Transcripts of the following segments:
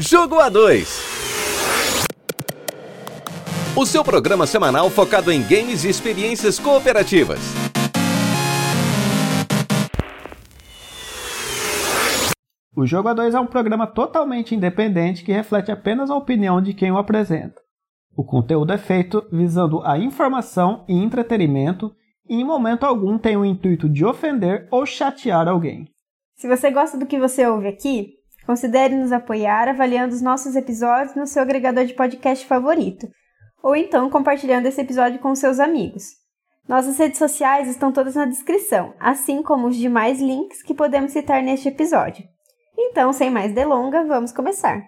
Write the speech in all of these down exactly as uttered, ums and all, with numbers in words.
Jogo a dois. O seu programa semanal focado em games e experiências cooperativas. O Jogo a dois é um programa totalmente independente que reflete apenas a opinião de quem o apresenta. O conteúdo é feito visando a informação e entretenimento e em momento algum tem o intuito de ofender ou chatear alguém. Se você gosta do que você ouve aqui, considere nos apoiar avaliando os nossos episódios no seu agregador de podcast favorito, ou então compartilhando esse episódio com seus amigos. Nossas redes sociais estão todas na descrição, assim como os demais links que podemos citar neste episódio. Então, sem mais delongas, vamos começar!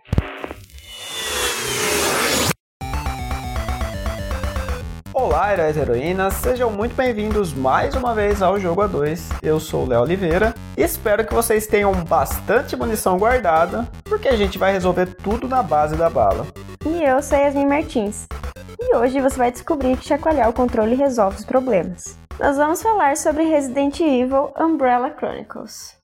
Olá, heróis e heroínas, sejam muito bem-vindos mais uma vez ao Jogo a dois. Eu sou o Léo Oliveira e espero que vocês tenham bastante munição guardada, porque a gente vai resolver tudo na base da bala. E eu sou Yasmin Martins, e hoje você vai descobrir que chacoalhar o controle resolve os problemas. Nós vamos falar sobre Resident Evil Umbrella Chronicles.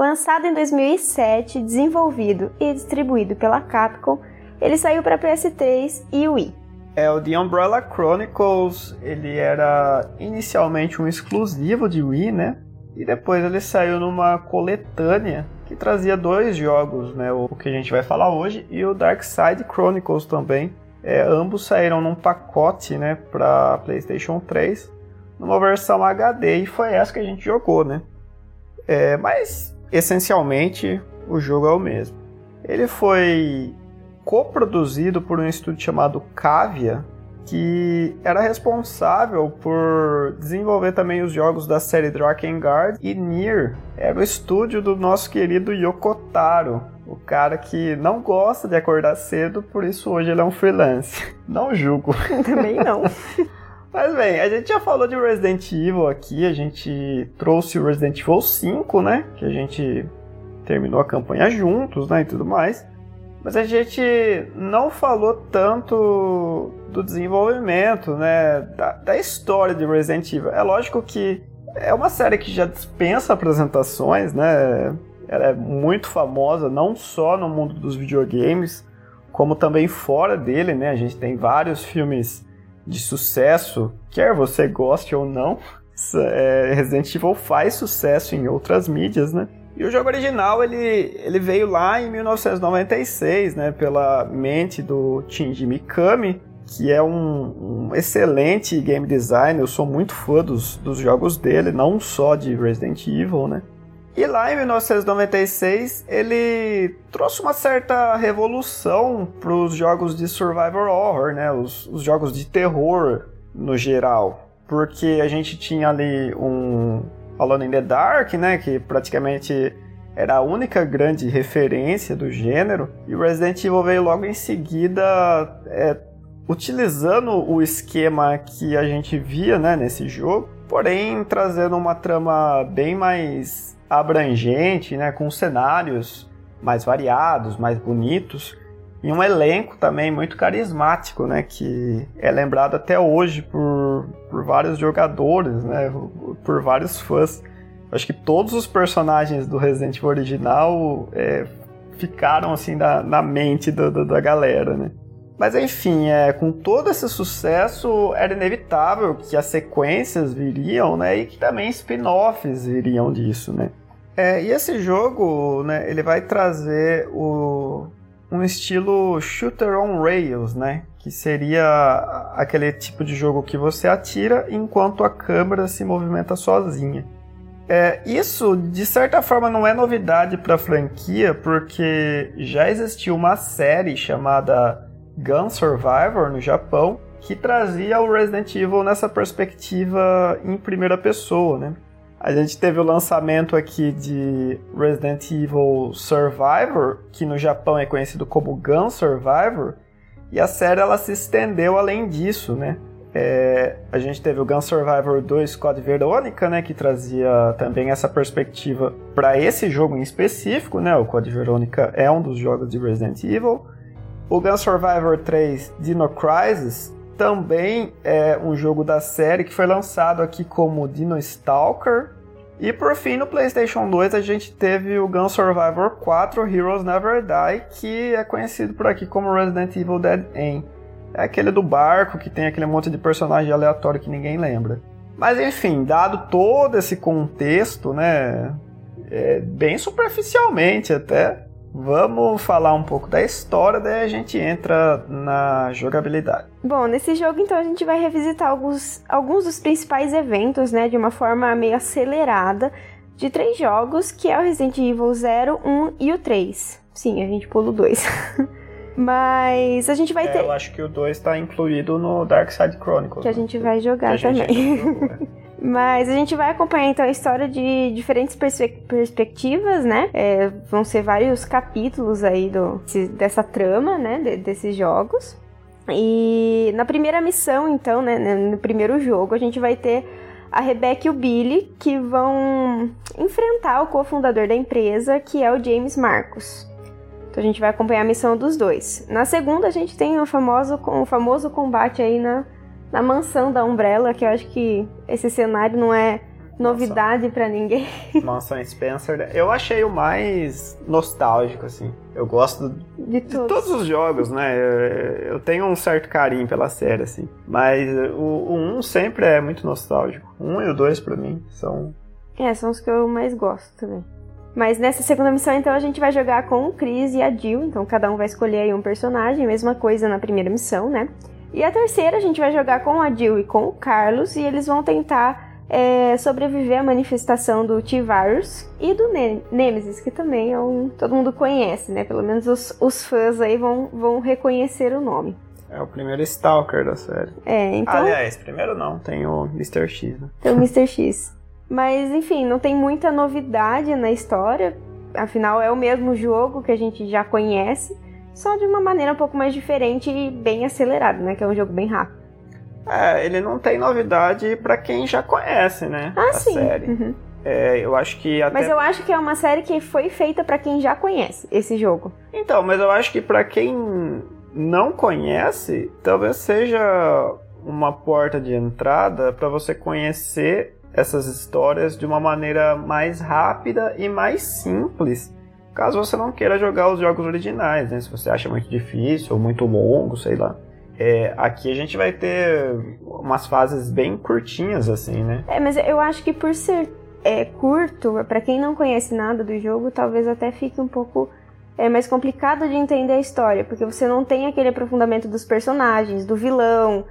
Lançado em dois mil e sete, desenvolvido e distribuído pela Capcom, ele saiu para P S três e Wii. É, o The Umbrella Chronicles, ele era inicialmente um exclusivo de Wii, né? E depois ele saiu numa coletânea que trazia dois jogos, né? O que a gente vai falar hoje e o Dark Side Chronicles também. É, ambos saíram num pacote, né, para PlayStation três, numa versão H D, e foi essa que a gente jogou, né? É, mas... essencialmente, o jogo é o mesmo. Ele foi coproduzido por um estúdio chamado Cavia, que era responsável por desenvolver também os jogos da série Drakengard e Nier. Era o estúdio do nosso querido Yokotaro, o cara que não gosta de acordar cedo, por isso hoje ele é um freelance. Não julgo. Também não. Mas bem, a gente já falou de Resident Evil aqui, a gente trouxe o Resident Evil cinco, né, que a gente terminou a campanha juntos, né, e tudo mais. Mas a gente não falou tanto do desenvolvimento, né, da, da história de Resident Evil. É lógico que é uma série que já dispensa apresentações, né, ela é muito famosa não só no mundo dos videogames, como também fora dele, né, a gente tem vários filmes de sucesso, quer você goste ou não. Resident Evil faz sucesso em outras mídias, né? E o jogo original, ele, ele veio lá em mil novecentos e noventa e seis, né? Pela mente do Shinji Mikami, que é um, um excelente game designer. Eu sou muito fã dos, dos jogos dele, não só de Resident Evil, né? E lá em mil novecentos e noventa e seis, ele trouxe uma certa revolução para os jogos de survival horror, né? Os, os jogos de terror no geral. Porque a gente tinha ali um Alone in the Dark, né? Que praticamente era a única grande referência do gênero. E o Resident Evil veio logo em seguida, é, utilizando o esquema que a gente via, né, nesse jogo. Porém, trazendo uma trama bem mais abrangente, né, com cenários mais variados, mais bonitos, e um elenco também muito carismático, né, que é lembrado até hoje por, por vários jogadores, né, por vários fãs. Acho que todos os personagens do Resident Evil original é, ficaram assim na, na mente do, do, da galera, né. Mas enfim, é, com todo esse sucesso, era inevitável que as sequências viriam, né, e que também spin-offs viriam disso, né. É, e esse jogo, né, ele vai trazer o, um estilo shooter on rails, né, que seria aquele tipo de jogo que você atira enquanto a câmera se movimenta sozinha. É, isso, de certa forma, não é novidade para a franquia, porque já existiu uma série chamada Gun Survivor no Japão, que trazia o Resident Evil nessa perspectiva em primeira pessoa, né? A gente teve o lançamento aqui de Resident Evil Survivor, que no Japão é conhecido como Gun Survivor, e a série ela se estendeu além disso, né? É, a gente teve o Gun Survivor dois Code Veronica, né, que trazia também essa perspectiva para esse jogo em específico, né, o Code Veronica é um dos jogos de Resident Evil. O Gun Survivor três Dino Crisis também é um jogo da série que foi lançado aqui como Dino Stalker. E por fim, no PlayStation dois a gente teve o Gun Survivor quatro Heroes Never Die, que é conhecido por aqui como Resident Evil Dead End. É aquele do barco que tem aquele monte de personagem aleatório que ninguém lembra. Mas enfim, dado todo esse contexto, né, é, bem superficialmente até, vamos falar um pouco da história, daí a gente entra na jogabilidade. Bom, nesse jogo então a gente vai revisitar alguns, alguns dos principais eventos, né, de uma forma meio acelerada, de três jogos, que é o Resident Evil zero, um e o três. Sim, a gente pula o dois. Mas a gente vai é, ter... Eu acho que o dois tá incluído no Dark Side Chronicles. Que a gente vai jogar que também. A gente jogou, né? Mas a gente vai acompanhar então a história de diferentes perspe- perspectivas, né? É, vão ser vários capítulos aí do, dessa trama, né? De, desses jogos. E na primeira missão, então, né? No primeiro jogo, a gente vai ter a Rebecca e o Billy, que vão enfrentar o cofundador da empresa, que é o James Marcos. Então a gente vai acompanhar a missão dos dois. Na segunda, a gente tem o famoso, o famoso combate aí na... na mansão da Umbrella, que eu acho que esse cenário não é novidade mansão. pra ninguém. Mansão Spencer, eu achei o mais nostálgico, assim. Eu gosto de, de todos os jogos, né? Eu tenho um certo carinho pela série, assim. Mas o um um sempre é muito nostálgico. O um e o dois, pra mim, são... É, são os que eu mais gosto também. Mas nessa segunda missão, então, a gente vai jogar com o Chris e a Jill. Então, cada um vai escolher aí um personagem. Mesma coisa na primeira missão, né? E a terceira a gente vai jogar com a Jill e com o Carlos, e eles vão tentar é, sobreviver à manifestação do T-Virus e do ne- Nemesis, que também é um, todo mundo conhece, né? Pelo menos os, os fãs aí vão, vão reconhecer o nome. É o primeiro Stalker da série. É, então... Aliás, primeiro não, tem o mister X, né? Tem o mister X. Mas, enfim, não tem muita novidade na história, afinal é o mesmo jogo que a gente já conhece, só de uma maneira um pouco mais diferente e bem acelerado, né? Que é um jogo bem rápido. É, ele não tem novidade pra quem já conhece, né? Ah, a sim. Série. Uhum. É, eu acho que até... Mas eu acho que é uma série que foi feita pra quem já conhece esse jogo. Então, mas eu acho que pra quem não conhece, talvez seja uma porta de entrada pra você conhecer essas histórias de uma maneira mais rápida e mais simples. Caso você não queira jogar os jogos originais, né? Se você acha muito difícil ou muito longo, sei lá. É, aqui a gente vai ter umas fases bem curtinhas, assim, né? É, mas eu acho que por ser é, curto, pra quem não conhece nada do jogo, talvez até fique um pouco é, mais complicado de entender a história, porque você não tem aquele aprofundamento dos personagens, do vilão,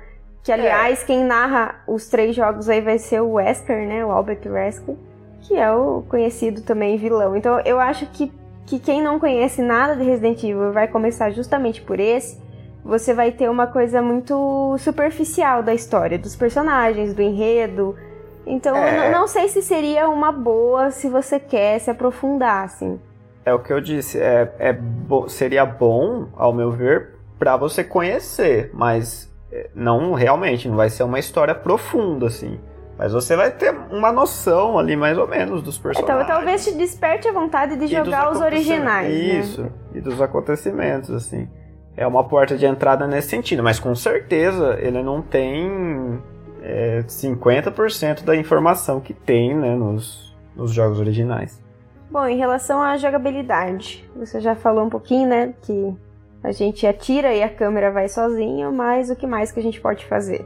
que, aliás, é. quem narra os três jogos aí vai ser o Wesker, né? O Albert Wesker, que é o conhecido também vilão. Então, eu acho que que quem não conhece nada de Resident Evil vai começar justamente por esse, você vai ter uma coisa muito superficial da história, dos personagens, do enredo. Então, é... eu não sei se seria uma boa se você quer se aprofundar, assim. É o que eu disse, é, é bo- seria bom, ao meu ver, pra você conhecer, mas não realmente, não vai ser uma história profunda, assim. Mas você vai ter uma noção ali, mais ou menos, dos personagens. Então, talvez te desperte a vontade de jogar os originais, isso, né? E dos acontecimentos, assim. É uma porta de entrada nesse sentido, mas com certeza ele não tem é, cinquenta por cento da informação que tem, né, nos, nos jogos originais. Bom, em relação à jogabilidade, você já falou um pouquinho, né, que a gente atira e a câmera vai sozinha, mas o que mais que a gente pode fazer?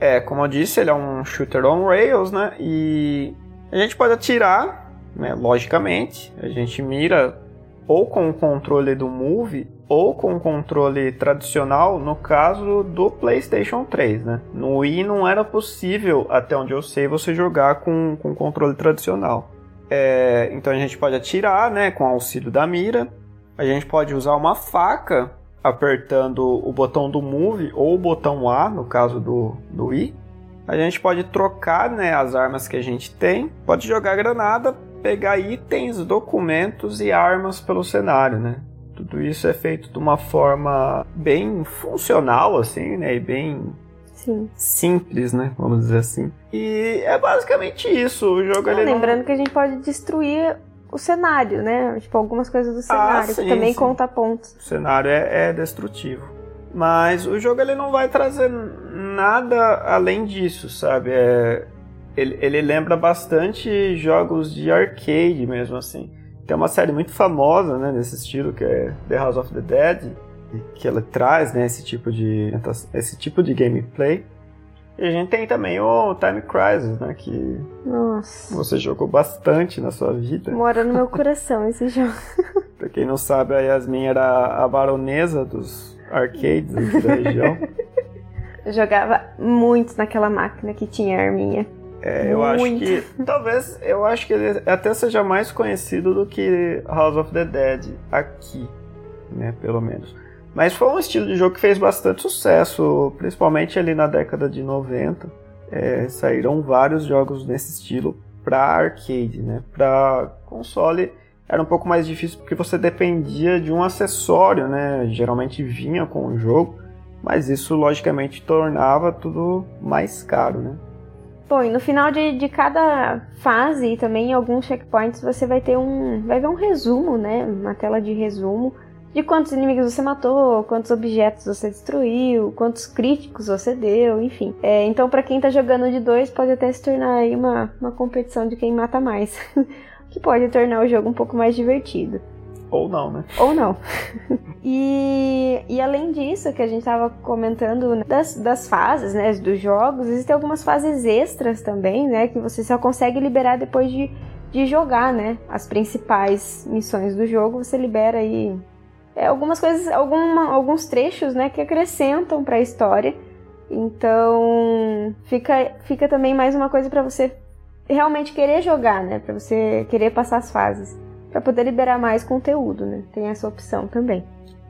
É, como eu disse, ele é um shooter on rails, né, e a gente pode atirar, né, logicamente, a gente mira ou com o controle do Move ou com o controle tradicional, no caso do PlayStation três, né, no Wii não era possível, até onde eu sei, você jogar com o controle tradicional, é, então a gente pode atirar, né, com o auxílio da mira, a gente pode usar uma faca, apertando o botão do Move ou o botão A, no caso do, do Wii. A gente pode trocar, né, as armas que a gente tem. Pode jogar granada, pegar itens, documentos e armas pelo cenário, né? Tudo isso é feito de uma forma bem funcional, assim, né? E bem Sim. Simples, né? Vamos dizer assim. E é basicamente isso. O jogo não, ele lembrando não... que a gente pode destruir o cenário, né? Tipo, algumas coisas do cenário, ah, sim, que também sim. conta pontos. O cenário é, é destrutivo. Mas o jogo ele não vai trazer nada além disso, sabe? É... Ele, ele lembra bastante jogos de arcade mesmo, assim. Tem uma série muito famosa, né, nesse estilo, que é The House of the Dead, que ela traz, né, esse tipo de, esse tipo de gameplay. E a gente tem também o Time Crisis, né, que Nossa. Você jogou bastante na sua vida. Mora no meu coração esse jogo. Pra quem não sabe, a Yasmin era a baronesa dos arcades da região. Eu jogava muito naquela máquina que tinha a arminha. É, eu muito. acho que... Talvez, eu acho que ele até seja mais conhecido do que House of the Dead aqui, né, pelo menos. Mas foi um estilo de jogo que fez bastante sucesso, principalmente ali na década de noventa. É, saíram vários jogos nesse estilo para arcade, né, para console... Era um pouco mais difícil porque você dependia de um acessório, né, geralmente vinha com o jogo. Mas isso, logicamente, tornava tudo mais caro, né? Bom, e no final de, de cada fase e também em alguns checkpoints você vai ter um... Vai ver um resumo, né? Uma tela de resumo de quantos inimigos você matou, quantos objetos você destruiu, quantos críticos você deu, enfim. É, então, pra quem tá jogando de dois, pode até se tornar aí uma, uma competição de quem mata mais. Que pode tornar o jogo um pouco mais divertido. Ou não, né? Ou não. E, e além disso, que a gente estava comentando das, das fases, né, dos jogos, existem algumas fases extras também, né, que você só consegue liberar depois de, de jogar, né? As principais missões do jogo, você libera aí é, algumas coisas, alguma, alguns trechos, né, que acrescentam para a história. Então, fica, fica também mais uma coisa para você realmente querer jogar, né? Para você querer passar as fases. Para poder liberar mais conteúdo, né? Tem essa opção também.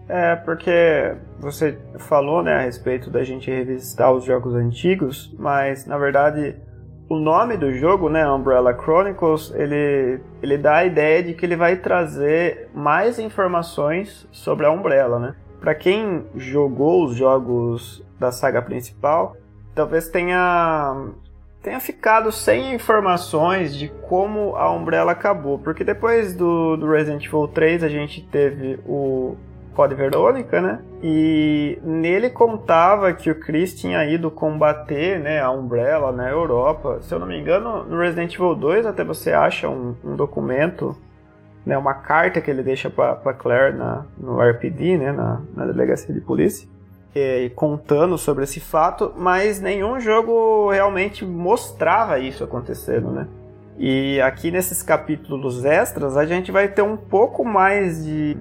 É, porque você falou, né, a respeito da gente revisitar os jogos antigos, mas, na verdade, o nome do jogo, né, Umbrella Chronicles, ele, ele dá a ideia de que ele vai trazer mais informações sobre a Umbrella, né? Para quem jogou os jogos da saga principal, talvez tenha... tenha ficado sem informações de como a Umbrella acabou. Porque depois do, do Resident Evil três, a gente teve o Code Veronica, né? E nele contava que o Chris tinha ido combater, né, a Umbrella na Europa. Se eu não me engano, no Resident Evil dois até você acha um, um documento, né, uma carta que ele deixa para Claire na, no R P D, né, na, na delegacia de polícia. E contando sobre esse fato, mas nenhum jogo realmente mostrava isso acontecendo, né? E aqui nesses capítulos extras a gente vai ter um pouco mais de,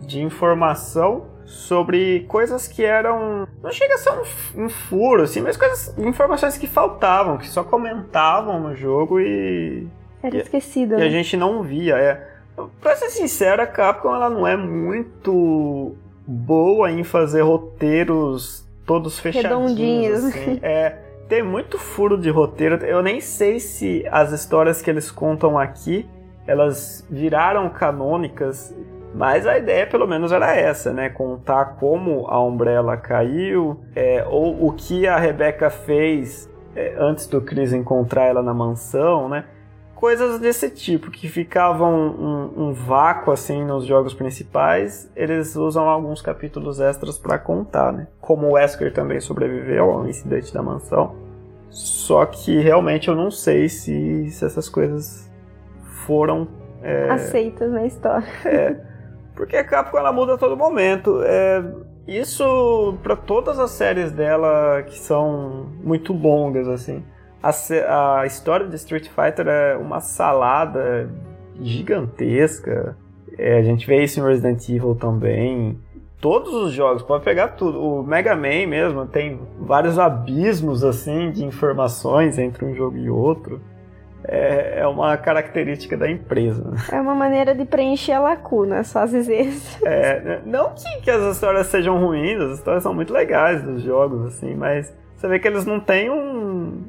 de informação sobre coisas que eram... Não chega a ser um, um furo, assim, mas coisas, informações que faltavam, que só comentavam no jogo e... Era esquecido, né? E a gente não via, é... Pra ser sincero, a Capcom ela não é muito... boa em fazer roteiros todos fechadinhos, assim. É, tem muito furo de roteiro. Eu nem sei se as histórias que eles contam aqui elas viraram canônicas, mas a ideia pelo menos era essa, né? Contar como a Umbrella caiu, é, ou o que a Rebecca fez é, antes do Chris encontrar ela na mansão, né? Coisas desse tipo, que ficavam um, um, um vácuo, assim, nos jogos principais, eles usam alguns capítulos extras pra contar, né? Como o Wesker também sobreviveu ao incidente da mansão. Só que, realmente, eu não sei se, se essas coisas foram... É... aceitas na história. É, porque a Capcom, ela muda a todo momento. É, isso, pra todas as séries dela, que são muito longas, assim... A, a história de Street Fighter é uma salada gigantesca. É, a gente vê isso em Resident Evil também. Todos os jogos, pode pegar tudo. O Mega Man mesmo tem vários abismos assim, de informações entre um jogo e outro. É, é uma característica da empresa. É uma maneira de preencher a lacuna, só às vezes. É, não que, que as histórias sejam ruins, as histórias são muito legais dos jogos, assim, mas você vê que eles não têm um...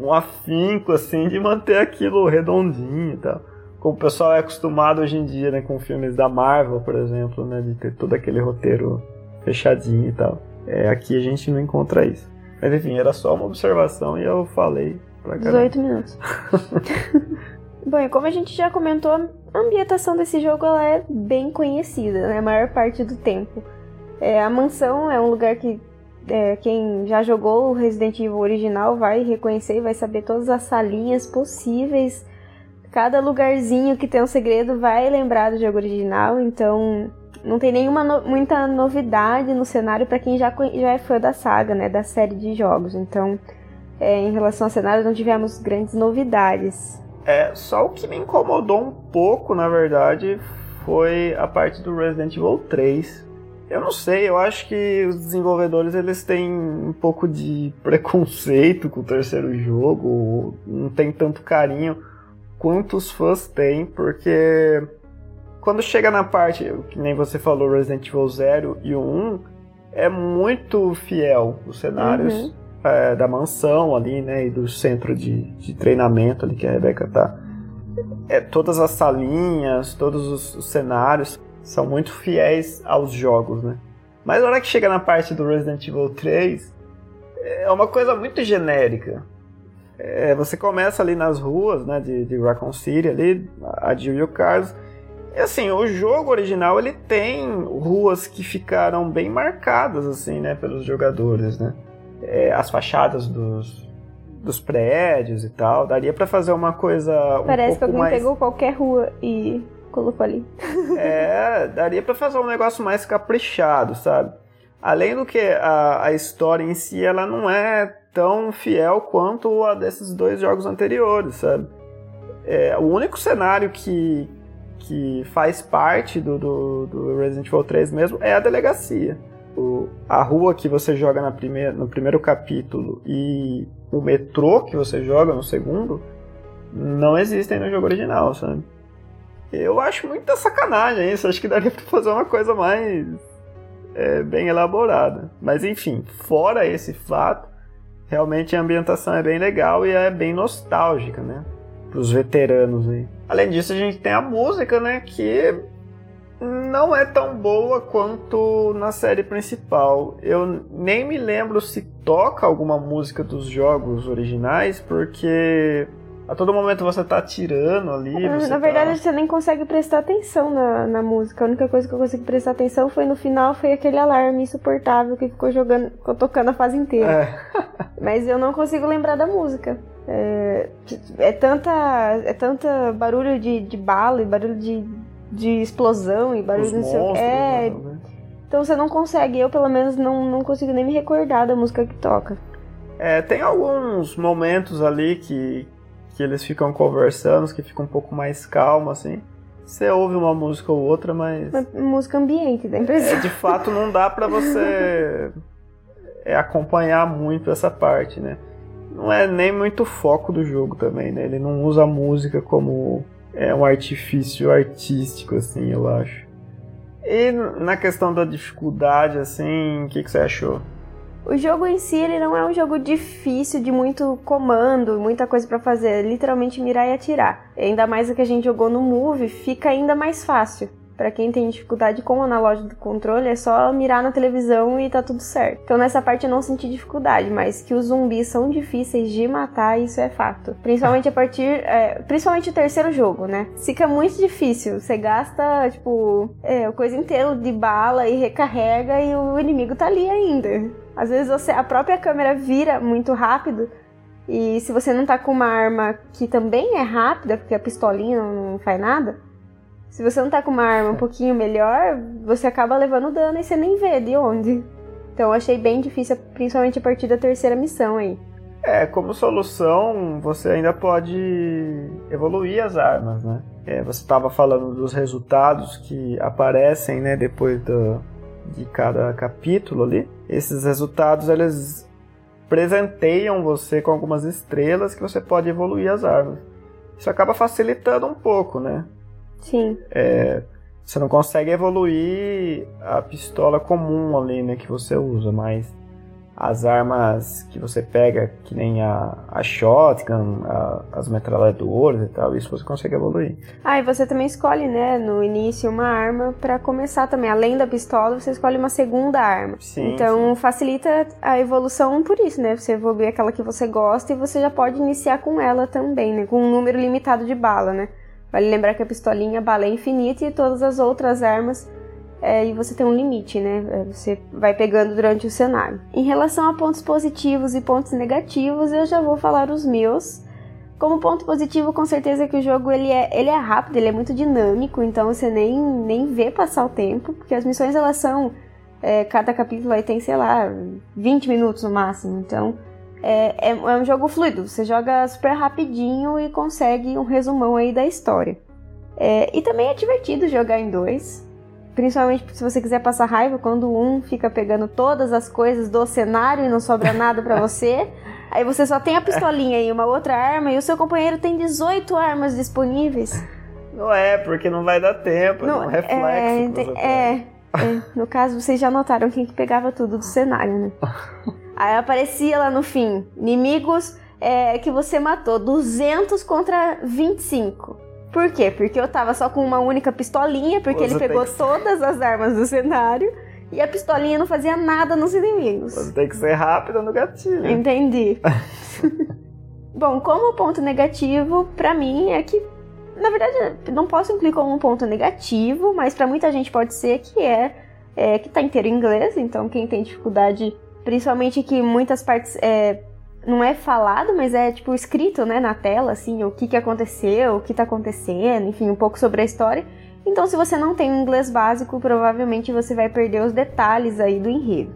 um afinco, assim, de manter aquilo redondinho e tal. Como o pessoal é acostumado hoje em dia, né? Com filmes da Marvel, por exemplo, né? De ter todo aquele roteiro fechadinho e tal. É, aqui a gente não encontra isso. Mas enfim, era só uma observação e eu falei pra caramba. dezoito minutos. Bom, e como a gente já comentou, a ambientação desse jogo ela é bem conhecida, né? A maior parte do tempo. É, a mansão é um lugar que é, quem já jogou o Resident Evil original vai reconhecer e vai saber todas as salinhas possíveis. Cada lugarzinho que tem um segredo vai lembrar do jogo original, então não tem nenhuma no- muita novidade no cenário para quem já, co- já é fã da saga, né, da série de jogos. Então, é, em relação ao cenário, não tivemos grandes novidades. É, só o que me incomodou um pouco, na verdade, foi a parte do Resident Evil três. Eu não sei, eu acho que os desenvolvedores eles têm um pouco de preconceito com o terceiro jogo, não tem tanto carinho quanto os fãs têm, porque quando chega na parte, que nem você falou, Resident Evil zero e o um, é muito fiel os cenários uhum. é, da mansão ali, né, e do centro de, de treinamento ali que a Rebeca tá. É, todas as salinhas, todos os, os cenários são muito fiéis aos jogos, né? Mas na hora que chega na parte do Resident Evil três, é uma coisa muito genérica. É, você começa ali nas ruas, né, de, de Raccoon City, ali, a Jill e o Carlos. E assim, o jogo original, ele tem ruas que ficaram bem marcadas, assim, né, pelos jogadores, né? É, as fachadas dos, dos prédios e tal. Daria pra fazer uma coisa um pouco mais... Parece que alguém pegou qualquer rua e colocou ali. É, daria pra fazer um negócio mais caprichado, sabe? Além do que a, a história em si, ela não é tão fiel quanto a desses dois jogos anteriores, sabe? É, o único cenário que, que faz parte do, do, do Resident Evil três mesmo é a delegacia. O, a rua que você joga na primeira, no primeiro capítulo e o metrô que você joga no segundo não existem no jogo original, sabe? Eu acho muita sacanagem isso, acho que daria pra fazer uma coisa mais é, bem elaborada. Mas enfim, fora esse fato, realmente a ambientação é bem legal e é bem nostálgica, né? Para os veteranos aí. Além disso, a gente tem a música, né? Que não é tão boa quanto na série principal. Eu nem me lembro se toca alguma música dos jogos originais, porque a todo momento você tá atirando ali. Na, você na verdade, tá... você nem consegue prestar atenção na, na música. A única coisa que eu consegui prestar atenção foi no final, foi aquele alarme insuportável que ficou jogando, ficou tocando a fase inteira. É. Mas eu não consigo lembrar da música. É, é tanta, é tanta barulho de, de bala e barulho de, de explosão e barulho... Os não sei, monstros, é, né? Então você não consegue, eu pelo menos não, não consigo nem me recordar da música que toca. É, tem alguns momentos ali que, que eles ficam conversando, que fica um pouco mais calmo, assim. Você ouve uma música ou outra, mas... Uma música ambiente, dá a impressão. É, de fato, não dá pra você... É acompanhar muito essa parte, né? Não é nem muito foco do jogo também, né? Ele não usa a música como é, um artifício artístico, assim, eu acho. E na questão da dificuldade, assim, o que, que você achou? O jogo em si, ele não é um jogo difícil, de muito comando, muita coisa pra fazer. É literalmente mirar e atirar. Ainda mais o que a gente jogou no Move, fica ainda mais fácil. Pra quem tem dificuldade com o analógico do controle, é só mirar na televisão e tá tudo certo. Então nessa parte eu não senti dificuldade, mas que os zumbis são difíceis de matar, isso é fato. Principalmente a partir... É, principalmente o terceiro jogo, né? Fica muito difícil. Você gasta, tipo, é, coisa inteira de bala e recarrega e o inimigo tá ali ainda. Às vezes você, a própria câmera vira muito rápido. E se você não tá com uma arma que também é rápida, porque a pistolinha não faz nada... Se você não tá com uma arma um pouquinho melhor, você acaba levando dano e você nem vê de onde. Então eu achei bem difícil, principalmente a partir da terceira missão aí. É, como solução, você ainda pode evoluir as armas, né? É, você tava falando dos resultados que aparecem, né, depois do, de cada capítulo ali. Esses resultados, eles presenteiam você com algumas estrelas que você pode evoluir as armas. Isso acaba facilitando um pouco, né? Sim. É, você não consegue evoluir a pistola comum ali, né, que você usa, mas as armas que você pega, que nem a, a shotgun, a, as metralhadoras e tal, isso você consegue evoluir. Ah, e você também escolhe, né, no início uma arma para começar também. Além da pistola, você escolhe uma segunda arma. Sim, então, sim. Facilita a evolução por isso, né? Você evolui aquela que você gosta e você já pode iniciar com ela também, né? Com um número limitado de bala, né? Vale lembrar que a pistolinha, a bala é infinita e todas as outras armas... É, e você tem um limite, né? Você vai pegando durante o cenário. Em relação a pontos positivos e pontos negativos, eu já vou falar os meus. Como ponto positivo, com certeza que o jogo ele é, ele é rápido, ele é muito dinâmico, então você nem, nem vê passar o tempo, porque as missões elas são... É, cada capítulo aí tem, sei lá, vinte minutos no máximo, então é, é, é um jogo fluido, você joga super rapidinho e consegue um resumão aí da história. É, e também é divertido jogar em dois. Principalmente se você quiser passar raiva, quando um fica pegando todas as coisas do cenário e não sobra nada pra você. Aí você só tem a pistolinha e uma outra arma e o seu companheiro tem dezoito armas disponíveis. Não é, porque não vai dar tempo, não, é um reflexo. É, é, é, no caso vocês já notaram quem que pegava tudo do cenário, né? Aí aparecia lá no fim, inimigos é, que você matou, duzentos contra vinte e cinco. Por quê? Porque eu tava só com uma única pistolinha, porque você ele pegou que... todas as armas do cenário e a pistolinha não fazia nada nos inimigos. Você tem que ser rápida no gatilho. Entendi. Bom, como ponto negativo, pra mim é que... Na verdade, não posso incluir como um ponto negativo, mas pra muita gente pode ser que é, é que tá inteiro em inglês, então quem tem dificuldade, principalmente que muitas partes... É, não é falado, mas é tipo escrito, né, na tela, assim, o que que aconteceu, o que tá acontecendo, enfim, um pouco sobre a história. Então, se você não tem um inglês básico, provavelmente você vai perder os detalhes aí do enredo.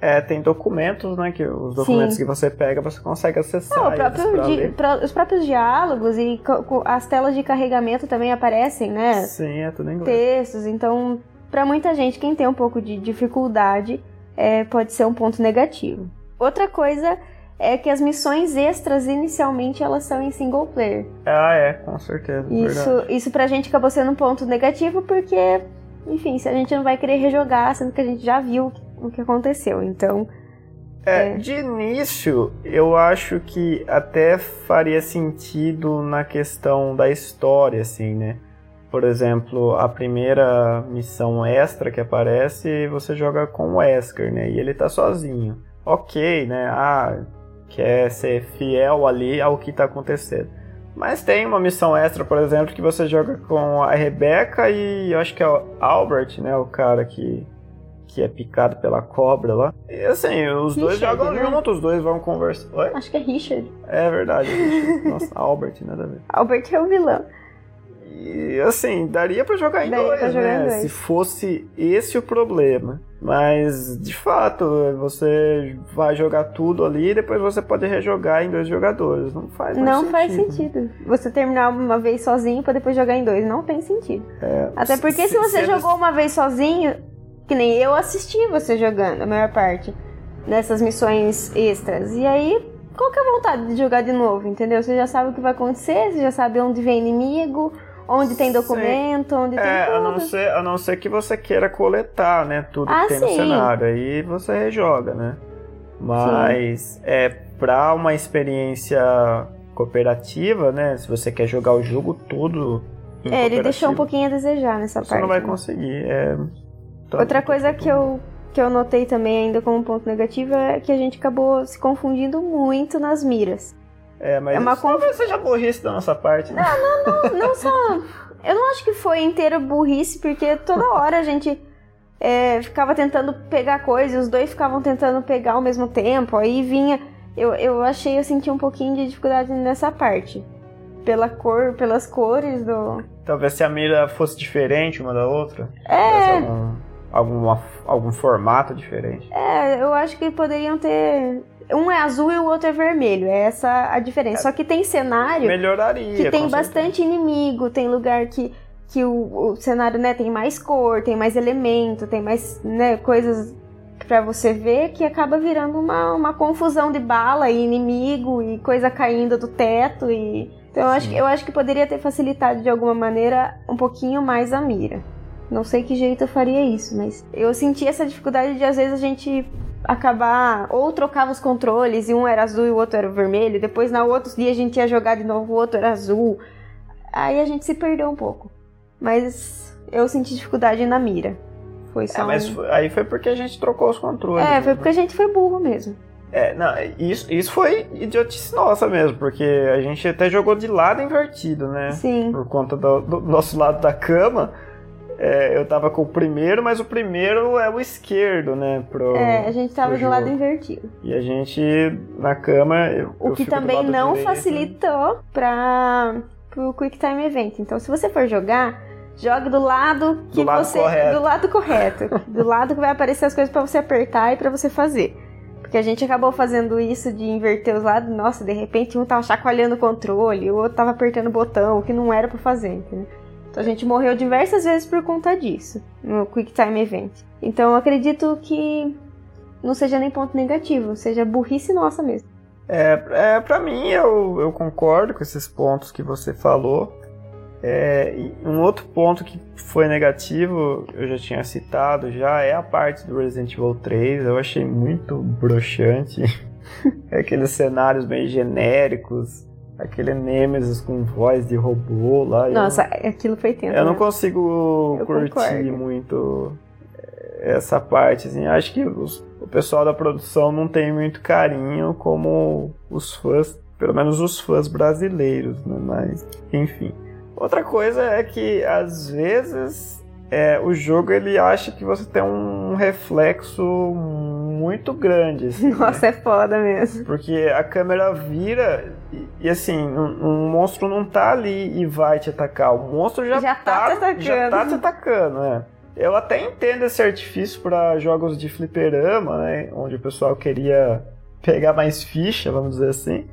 É, tem documentos, né, que os documentos Sim. que você pega, você consegue acessar. Não, o próprio di- pro- os próprios diálogos e co- as telas de carregamento também aparecem, né? Sim, é tudo em inglês. Textos, então, pra muita gente, quem tem um pouco de dificuldade, é, pode ser um ponto negativo. Outra coisa... é que as missões extras, inicialmente, elas são em single player. Ah, é, com certeza. Isso, verdade. Isso pra gente acabou sendo um ponto negativo, porque, enfim, se a gente não vai querer rejogar, sendo que a gente já viu o que aconteceu, então... É, é... De início, eu acho que até faria sentido na questão da história, assim, né? Por exemplo, a primeira missão extra que aparece, você joga com o Wesker, né? E ele tá sozinho. Ok, né? Ah... quer ser fiel ali ao que está acontecendo. Mas tem uma missão extra, por exemplo, que você joga com a Rebecca e eu acho que é o Albert, né? O cara que, que é picado pela cobra lá. E assim, os Richard, dois jogam né? juntos, os dois vão conversar. Oi? Acho que é Richard. É verdade, é Richard. Nossa, Albert, nada a ver. Albert é o vilão. E assim, daria pra jogar em daria dois, pra jogar né? Em dois. Se fosse esse o problema. Mas, de fato, você vai jogar tudo ali e depois você pode rejogar em dois jogadores. Não faz mais sentido. Não faz sentido. Você terminar uma vez sozinho pra depois jogar em dois. Não tem sentido. É, até porque se, se você se jogou eles... uma vez sozinho, que nem eu assisti você jogando, a maior parte, nessas missões extras. E aí, qual que é a vontade de jogar de novo, entendeu? Você já sabe o que vai acontecer, você já sabe onde vem inimigo... onde tem documento, sim. onde tem é, tudo. A não, ser, a não ser que você queira coletar, né, tudo ah, que tem sim. no cenário. Aí você rejoga, né? Mas sim. é pra uma experiência cooperativa, né? Se você quer jogar o jogo todo em É, ele deixou um pouquinho a desejar nessa você parte. Você não vai né? conseguir. É, tá Outra coisa que eu, que eu notei também ainda como ponto negativo é que a gente acabou se confundindo muito nas miras. É, mas é uma isso conf... talvez seja burrice da nossa parte, né? Não, não, não, não só... Eu não acho que foi inteira burrice, porque toda hora a gente é, ficava tentando pegar coisa, e os dois ficavam tentando pegar ao mesmo tempo, aí vinha... Eu, eu achei, eu senti um pouquinho de dificuldade nessa parte. Pela cor, pelas cores do... Talvez se a mira fosse diferente uma da outra. É... Algum, algum, algum formato diferente. É, eu acho que poderiam ter... Um é azul e o outro é vermelho, é essa a diferença. É, só que tem cenário melhoraria, que tem bastante inimigo, tem lugar que, que o, o cenário né, tem mais cor, tem mais elemento, tem mais né, coisas pra você ver que acaba virando uma, uma confusão de bala e inimigo e coisa caindo do teto. E... Então eu acho, eu acho que poderia ter facilitado de alguma maneira um pouquinho mais a mira. Não sei que jeito eu faria isso, mas eu senti essa dificuldade de às vezes a gente... acabar, ou trocava os controles e um era azul e o outro era vermelho, depois na outros dias a gente ia jogar de novo, o outro era azul, aí a gente se perdeu um pouco, mas eu senti dificuldade na mira, foi só é, um... mas foi, aí foi porque a gente trocou os controles, é, foi porque a gente foi burro mesmo. É, não, isso, isso foi idiotice nossa mesmo, porque a gente até jogou de lado invertido, né? Sim. Por conta do, do nosso lado da cama, é, eu tava com o primeiro, mas o primeiro é o esquerdo, né? Pro, é, a gente tava do lado invertido. E a gente, na cama... Eu, o eu que também não direito, facilitou pra, pro Quick Time Event. Então, se você for jogar, jogue do lado que do lado você... Correto. Do lado correto. Do lado que vai aparecer as coisas pra você apertar e pra você fazer. Porque a gente acabou fazendo isso de inverter os lados. Nossa, de repente um tava chacoalhando o controle, o outro tava apertando o botão, o que não era pra fazer, entendeu? Então a gente morreu diversas vezes por conta disso, no Quick Time Event. Então eu acredito que não seja nem ponto negativo, seja burrice nossa mesmo. É, é pra mim eu, eu concordo com esses pontos que você falou. É, um outro ponto que foi negativo, eu já tinha citado já, é a parte do Resident Evil três. Eu achei muito broxante. Aqueles cenários bem genéricos, aquele Nemesis com voz de robô lá. Nossa, eu, aquilo foi tenso. Eu né? não consigo eu curtir concordo. muito essa parte, assim. Acho que os, o pessoal da produção não tem muito carinho como os fãs, pelo menos os fãs brasileiros, né? Mas, enfim. Outra coisa é que, às vezes, é, o jogo ele acha que você tem um reflexo muito grande. Assim, Nossa, né? é foda mesmo. Porque a câmera vira e, e assim, um, um monstro não tá ali e vai te atacar. O monstro já, já tá, tá te atacando. Já tá te atacando, né? Eu até entendo esse artifício para jogos de fliperama, né? Onde o pessoal queria pegar mais ficha, vamos dizer assim.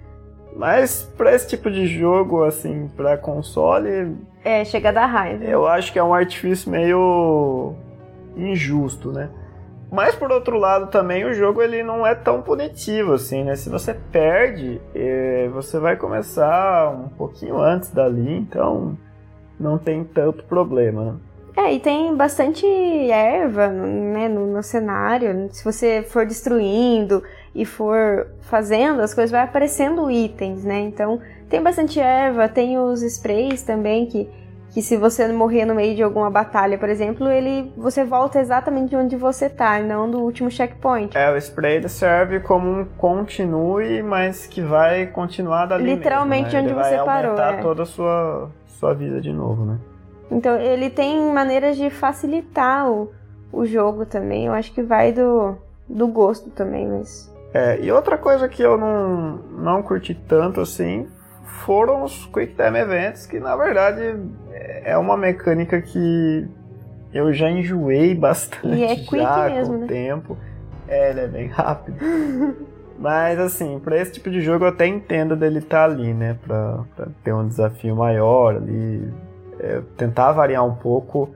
Mas pra esse tipo de jogo, assim, pra console... É, chega a dar raiva. Eu acho que é um artifício meio injusto, né? Mas, por outro lado, também o jogo ele não é tão punitivo, assim, né? Se você perde, é, você vai começar um pouquinho antes dali, então não tem tanto problema, né? É, e tem bastante erva, né, no, no cenário. Se você for destruindo e for fazendo, as coisas vai aparecendo itens, né? Então, tem bastante erva, tem os sprays também, que, que se você morrer no meio de alguma batalha, por exemplo, ele, você volta exatamente de onde você tá, e não do último checkpoint. É, o spray serve como um continue, mas que vai continuar dali literalmente mesmo, né? Onde você parou. Ele vai aumentar é. toda a sua, sua vida de novo, né? Então, ele tem maneiras de facilitar o, o jogo também. Eu acho que vai do, do gosto também, mas... É, e outra coisa que eu não, não curti tanto, assim, foram os Quick Time Events, que, na verdade, é uma mecânica que eu já enjoei bastante. E é quick já mesmo, com né? o tempo. É, ele é bem rápido. Mas, assim, pra esse tipo de jogo eu até entendo dele estar ali, né? Pra, pra ter um desafio maior ali... É, tentar variar um pouco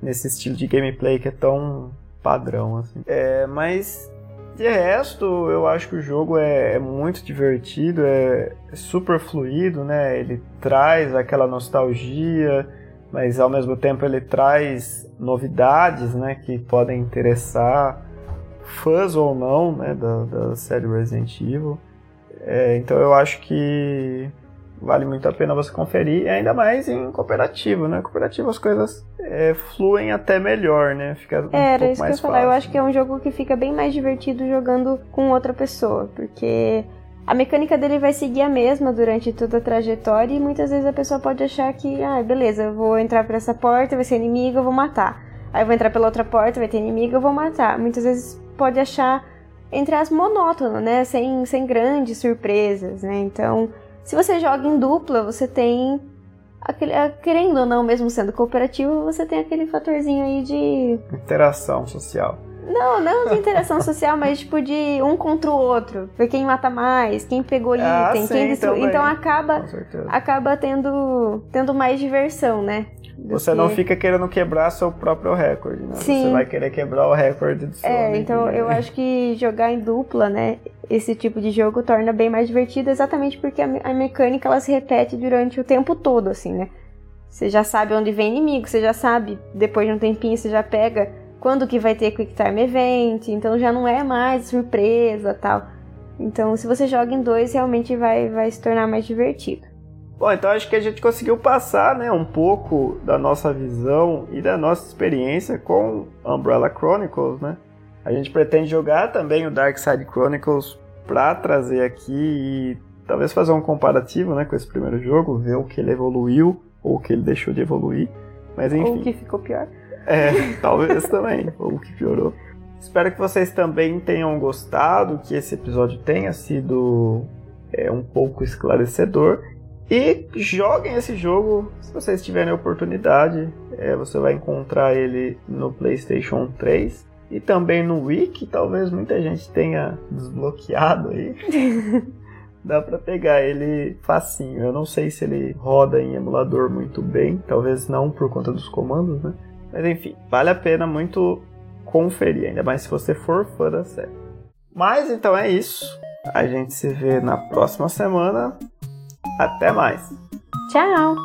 nesse estilo de gameplay que é tão padrão, assim. É, mas, de resto, eu acho que o jogo é, é muito divertido, é, é super fluido, né? Ele traz aquela nostalgia, mas ao mesmo tempo ele traz novidades, né? Que podem interessar fãs ou não, né? Da, da série Resident Evil. É, então eu acho que... Vale muito a pena você conferir, ainda mais em cooperativo, né? Cooperativo as coisas é, fluem até melhor, né? Fica um é, pouco mais fácil. Era isso que eu ia falar, eu acho que é um jogo que fica bem mais divertido jogando com outra pessoa, porque a mecânica dele vai seguir a mesma durante toda a trajetória e muitas vezes a pessoa pode achar que, ah, beleza, eu vou entrar por essa porta, vai ser inimigo, eu vou matar. Aí eu vou entrar pela outra porta, vai ter inimigo, eu vou matar. Muitas vezes pode achar, entre as monótono, né? Sem, sem grandes surpresas, né? Então... Se você joga em dupla, você tem, aquele, querendo ou não, mesmo sendo cooperativo, você tem aquele fatorzinho aí de... Interação social. Não, não de interação social, mas tipo de um contra o outro. Ver quem mata mais, quem pegou item, ah, sim, quem destruiu. Então acaba, acaba tendo, tendo mais diversão, né? Você que... não fica querendo quebrar seu próprio recorde, né? Sim. Você vai querer quebrar o recorde do seu É, amigo, então né? eu acho que jogar em dupla, né? Esse tipo de jogo torna bem mais divertido, exatamente porque a, me- a mecânica ela se repete durante o tempo todo, assim, né? Você já sabe onde vem inimigo, você já sabe, depois de um tempinho você já pega quando que vai ter Quick Time Event, então já não é mais surpresa e tal. Então, se você joga em dois, realmente vai, vai se tornar mais divertido. Bom, então acho que a gente conseguiu passar, né, um pouco da nossa visão e da nossa experiência com Umbrella Chronicles, né? A gente pretende jogar também o Dark Side Chronicles para trazer aqui e talvez fazer um comparativo, né, com esse primeiro jogo, ver o que ele evoluiu ou o que ele deixou de evoluir. Mas, enfim, ou o que ficou pior. É, talvez também, ou o que piorou. Espero que vocês também tenham gostado, que esse episódio tenha sido é, um pouco esclarecedor. E joguem esse jogo se vocês tiverem a oportunidade. É, você vai encontrar ele no PlayStation três e também no Wii, que talvez muita gente tenha desbloqueado aí. Dá pra pegar ele facinho. Eu não sei se ele roda em emulador muito bem, talvez não por conta dos comandos, né? Mas enfim, vale a pena muito conferir, ainda mais se você for fã da série. Mas então é isso. A gente se vê na próxima semana. Até mais. Tchau!